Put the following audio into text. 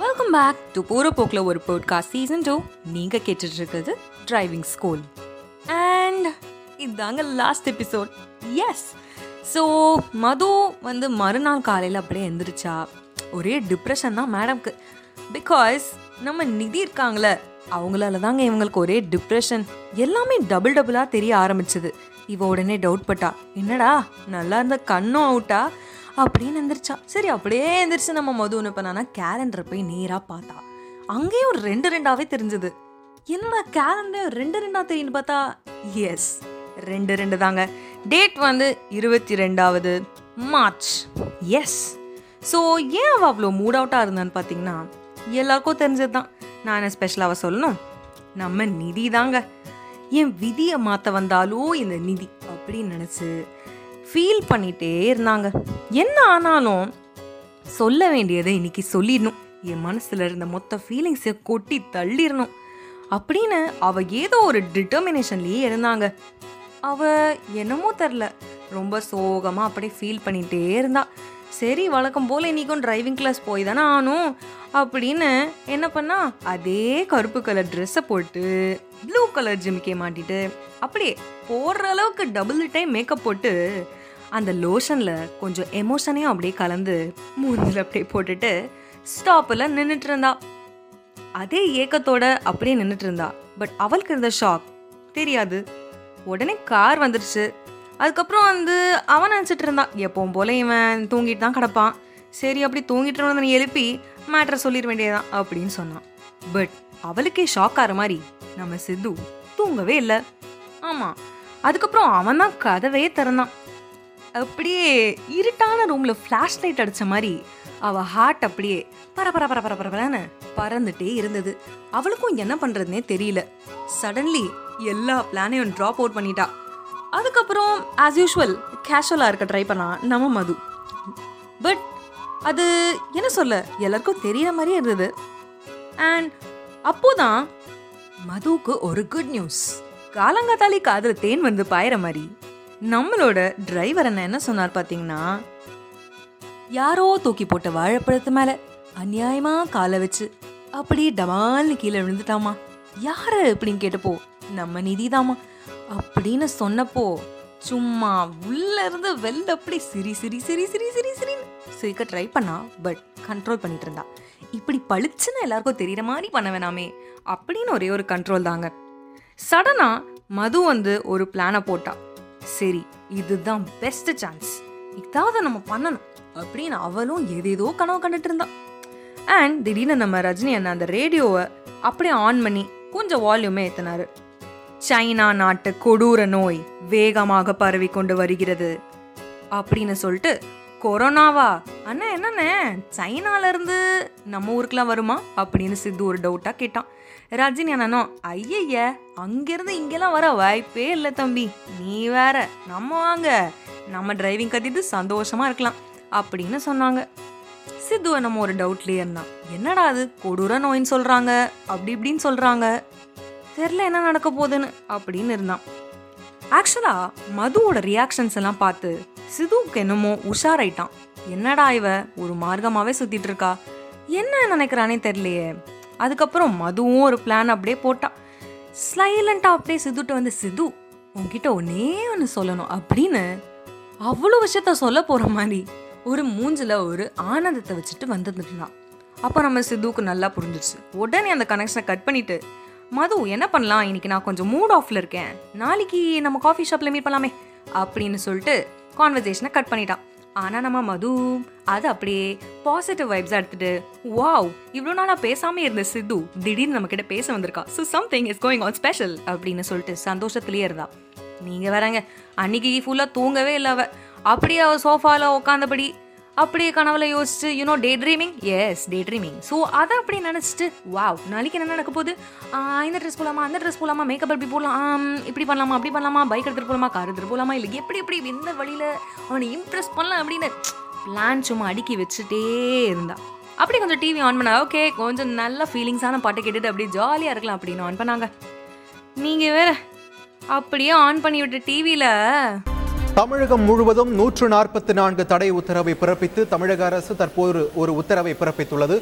Welcome back to போற போக்கில் ஒரு பாட்காஸ்ட் சீசன் 2. நீங்கள் கேட்டுட்டு இருக்கிறது டிரைவிங் ஸ்கூல். அண்ட் இதுதாங்க last episode. Yes, so Madhu வந்து மறுநாள் காலையில் அப்படியே எழுந்திரிச்சா. ஒரே டிப்ரெஷன் தான் மேடம்க்கு. பிகாஸ் நம்ம நிதி இருக்காங்களே, அவங்களால தாங்க இவங்களுக்கு ஒரே டிப்ரெஷன். எல்லாமே டபுள் டபுளாக தெரிய ஆரம்பிச்சது. இவ உடனே டவுட் பட்டா, என்னடா நல்லா இருந்த கண்ணும் அவுட்டா அப்படின்னு எந்திரிச்சா. சரி, அப்படியே எந்திரிச்சு நம்ம மது ஒன்று பண்ணா கேலண்டரை போய் நேராக பார்த்தா, அங்கேயும் ரெண்டு ரெண்டாவே தெரிஞ்சது. என்னடா கேலண்டர் ரெண்டு ரெண்டா தெரியுன்னு பார்த்தா, எஸ் ரெண்டு ரெண்டு தாங்க. டேட் வந்து 22வது மார்ச். எஸ். ஸோ ஏன் அவள் அவ்வளோ மூட் அவுட்டாக இருந்தான்னு பார்த்தீங்கன்னா, எல்லாருக்கும் தெரிஞ்சது தான். நான் என்ன ஸ்பெஷலாக சொல்லணும், நம்ம நிதி தாங்க. என் விதியை மாற்ற வந்தாலும் இந்த நிதி அப்படின்னு நினச்சி ஃபீல் பண்ணிகிட்டே இருந்தாங்க. என்ன ஆனாலும் சொல்ல வேண்டியதை இன்றைக்கி சொல்லிடணும், என் மனசில் இருந்த மொத்த ஃபீலிங்ஸை கொட்டி தள்ளிடணும் அப்படின்னு அவள் ஏதோ ஒரு டிட்டர்மினேஷன்லேயே இருந்தாங்க. அவள் என்னமோ தெரில, ரொம்ப சோகமாக அப்படியே ஃபீல் பண்ணிகிட்டே இருந்தாள். சரி, வழக்கம் போல் இன்றைக்கும் டிரைவிங் கிளாஸ் போய் தானே ஆனும் அப்படின்னு என்ன பண்ணா, அதே கருப்பு கலர் ட்ரெஸ்ஸை போட்டு ப்ளூ கலர் ஜிமிக்கே மாட்டிட்டு அப்படியே போடுற அளவுக்கு டபுள் டைம் மேக்கப் போட்டு அந்த லோஷனில் கொஞ்சம் எமோஷனையும் அப்படியே கலந்து மூஞ்சில் அப்படியே போட்டுட்டு ஸ்டாப்பில் நின்றுட்டு இருந்தா. அதே ஏக்கத்தோடு அப்படியே நின்றுட்டு இருந்தா. பட் அவளுக்கு இருந்த ஷாக் தெரியாது. உடனே கார் வந்துடுச்சு. அதுக்கப்புறம் வந்து அவன் நினச்சிட்டு இருந்தான், எப்பவும் போல் இவன் தூங்கிட்டு தான் கிடப்பான், சரி அப்படி தூங்கிட்டு இருந்தவனை எழுப்பி மேட்ரை சொல்லிட வேண்டியதான் அப்படின்னு சொன்னான். பட் அவளுக்கே ஷாக் ஆகிற மாதிரி நம்ம சித்து தூங்கவே இல்லை. ஆமாம், அதுக்கப்புறம் அவன் தான் கதவையே திறந்தான். அப்படியே இருட்டான ரூமில் ஃப்ளாஷ் லைட் அடித்த மாதிரி அவள் ஹார்ட் அப்படியே பர பர பர பர பரன்னு பறந்துட்டே இருந்தது. அவளுக்கும் என்ன பண்ணுறதுனே தெரியல. சடன்லி எல்லா பிளானையும் ட்ராப் அவுட் பண்ணிட்டா. அதுக்கப்புறம் ஆஸ் யூஷுவல் கேஷுவலாக இருக்க ட்ரை பண்ணான் நம்ம மது. பட் அது என்ன சொல்ல, எல்லாருக்கும் தெரிகிற மாதிரியே இருந்தது. அண்ட் அப்போதான் மதுவுக்கு ஒரு குட் நியூஸ். காலங்காத்தாலி காதில் தேன் வந்து பாயிற மாதிரி நம்மளோட டிரைவர் என்ன சொன்னார் பார்த்தீங்கன்னா, யாரோ தூக்கி போட்ட வாழைப்பழத்து மேலே அநியாயமாக காலை வச்சு அப்படியே டமால்னு கீழே விழுந்துட்டாமா. யார் அப்படின்னு கேட்டப்போ, நம்ம நிதிதாமா அப்படின்னு சொன்னப்போ சும்மா உள்ள இருந்து வெளில அப்படி சிரி சிரி சிரி சிரி சிரி சிரின்னு சிரிக்க ட்ரை பண்ணா. பட் கண்ட்ரோல் பண்ணிட்டு இருந்தா. இப்படி பளிச்சுன்னு எல்லாருக்கும் தெரிகிற மாதிரி பண்ண வேணாமே அப்படின்னு ஒரே ஒரு கண்ட்ரோல் தாங்க. சடனாக மது வந்து ஒரு பிளானை போட்டா. சரி, இதுதான் பெஸ்ட் சான்ஸ், இதாவது நம்ம பண்ணணும் அப்படின்னு அவளும் ஏதேதோ கனவு கண்டுட்டு இருந்தான். அண்ட் திடீர்னு நம்ம ரஜினி அண்ணன் அந்த ரேடியோவை அப்படியே ஆன் பண்ணி கொஞ்சம் வால்யூமே ஏற்றினாரு. சைனா நாட்டு கொடூர நோய் வேகமாக பரவி கொண்டு வருகிறது அப்படின்னு சொல்லிட்டு, கொரோனாவா அண்ணா என்னண்ணே சைனாலேருந்து நம்ம ஊருக்குலாம் வருமா அப்படின்னு சித்து ஒரு டவுட்டாக கேட்டான். ரஜினி அண்ணனோ, ஐயய்ய அங்கேருந்து இங்கெல்லாம் வர வாய்ப்பே இல்லை தம்பி, நீ வேற, நம்ம வாங்க நம்ம டிரைவிங் கத்திட்டு சந்தோஷமாக இருக்கலாம் அப்படின்னு சொன்னாங்க. சித்துவை நம்ம ஒரு டவுட்லேயே இருந்தான். என்னடா அது கொடூர நோயின்னு சொல்கிறாங்க, அப்படி இப்படின்னு சொல்கிறாங்க, தெரில என்ன நடக்க போகுதுன்னு அப்படின்னு இருந்தான். ஆக்சுவலாக மதுவோட ரியாக்ஷன்ஸ் எல்லாம் பார்த்து சிதுவுக்கு என்னமோ உஷாராயிட்டான். என்னடா இவ ஒரு மார்க்கமாகவே சுற்றிட்டு இருக்கா, என்ன நினைக்கிறானே தெரிலையே. அதுக்கப்புறம் மதுவும் ஒரு பிளான் அப்படியே போட்டான். சைலண்ட்டாக அப்படியே சிதுட்ட வந்து, சிது உங்ககிட்ட ஒன்னே ஒன்று சொல்லணும் அப்படின்னு அவ்வளோ விஷயத்த சொல்ல போகிற மாதிரி ஒரு மூஞ்சில் ஒரு ஆனந்தத்தை வச்சுட்டு வந்துருந்துட்டான். அப்போ நம்ம சிதுவுக்கு நல்லா புரிஞ்சிடுச்சு. உடனே அந்த கனெக்ஷனை கட் பண்ணிவிட்டு, மது என்ன பண்ணலாம், இன்னைக்கு நான் கொஞ்சம் மூட் ஆஃப்ல இருக்கேன், நாளைக்கு நம்ம காஃபி ஷாப்ல மீட் பண்ணலாமே அப்படின்னு சொல்லிட்டு கான்வர்சேஷனை கட் பண்ணிட்டான். ஆனால் நம்ம மது அது அப்படியே பாசிட்டிவ் வைப்ஸாக எடுத்துட்டு, வாவ் இவ்வளோ நாளாக பேசாமே இருந்த சித்து திடீர்னு நம்ம கிட்ட பேச வந்திருக்கா, so something is going on special அப்படின்னு சொல்லிட்டு சந்தோஷத்துலேயே இருந்தா. நீங்கள் வராங்க அன்னைக்கு ஃபுல்லாக தூங்கவே இல்லாம அப்படியே அவ சோஃபால உட்காந்தபடி அப்படியே கனவுல யோசிச்சு, you know day dreaming. Yes, day dreaming. So அதை அப்படி நினச்சிட்டு, வாவ் நாளைக்கு என்ன நடக்க போகுது, இந்த ட்ரெஸ் போகலாமா, அந்த ட்ரெஸ் போகலாமா, மேக்கப் எப்படி போடலாம், இப்படி பண்ணலாமா, அப்படி பண்ணலாமா, பைக் எடுத்துகிட்டு போகலாமா, கார் எடுத்துகிட்டு போகலாமா, இல்லை எப்படி எப்படி எந்த வழியில் அவனை இம்ப்ரெஸ் பண்ணலாம் அப்படின்னு பிளான் சும்மா அடுக்கி வச்சுட்டே இருந்தா. அப்படி கொஞ்சம் டிவி ஆன் பண்ணா, ஓகே கொஞ்சம் நல்ல ஃபீலிங்ஸான பாட்டை கேட்டுட்டு அப்படியே ஜாலியாக இருக்கலாம் அப்படின்னு ஆன் பண்ணாங்க. நீங்கள் வேற அப்படியே ஆன் பண்ணி விட்டு டிவியில், தமிழகம் முழுவதும் 144 தடை உத்தரவை பிறப்பித்து தமிழக அரசு தற்போது ஒரு உத்தரவை பிறப்பித்துள்ளது.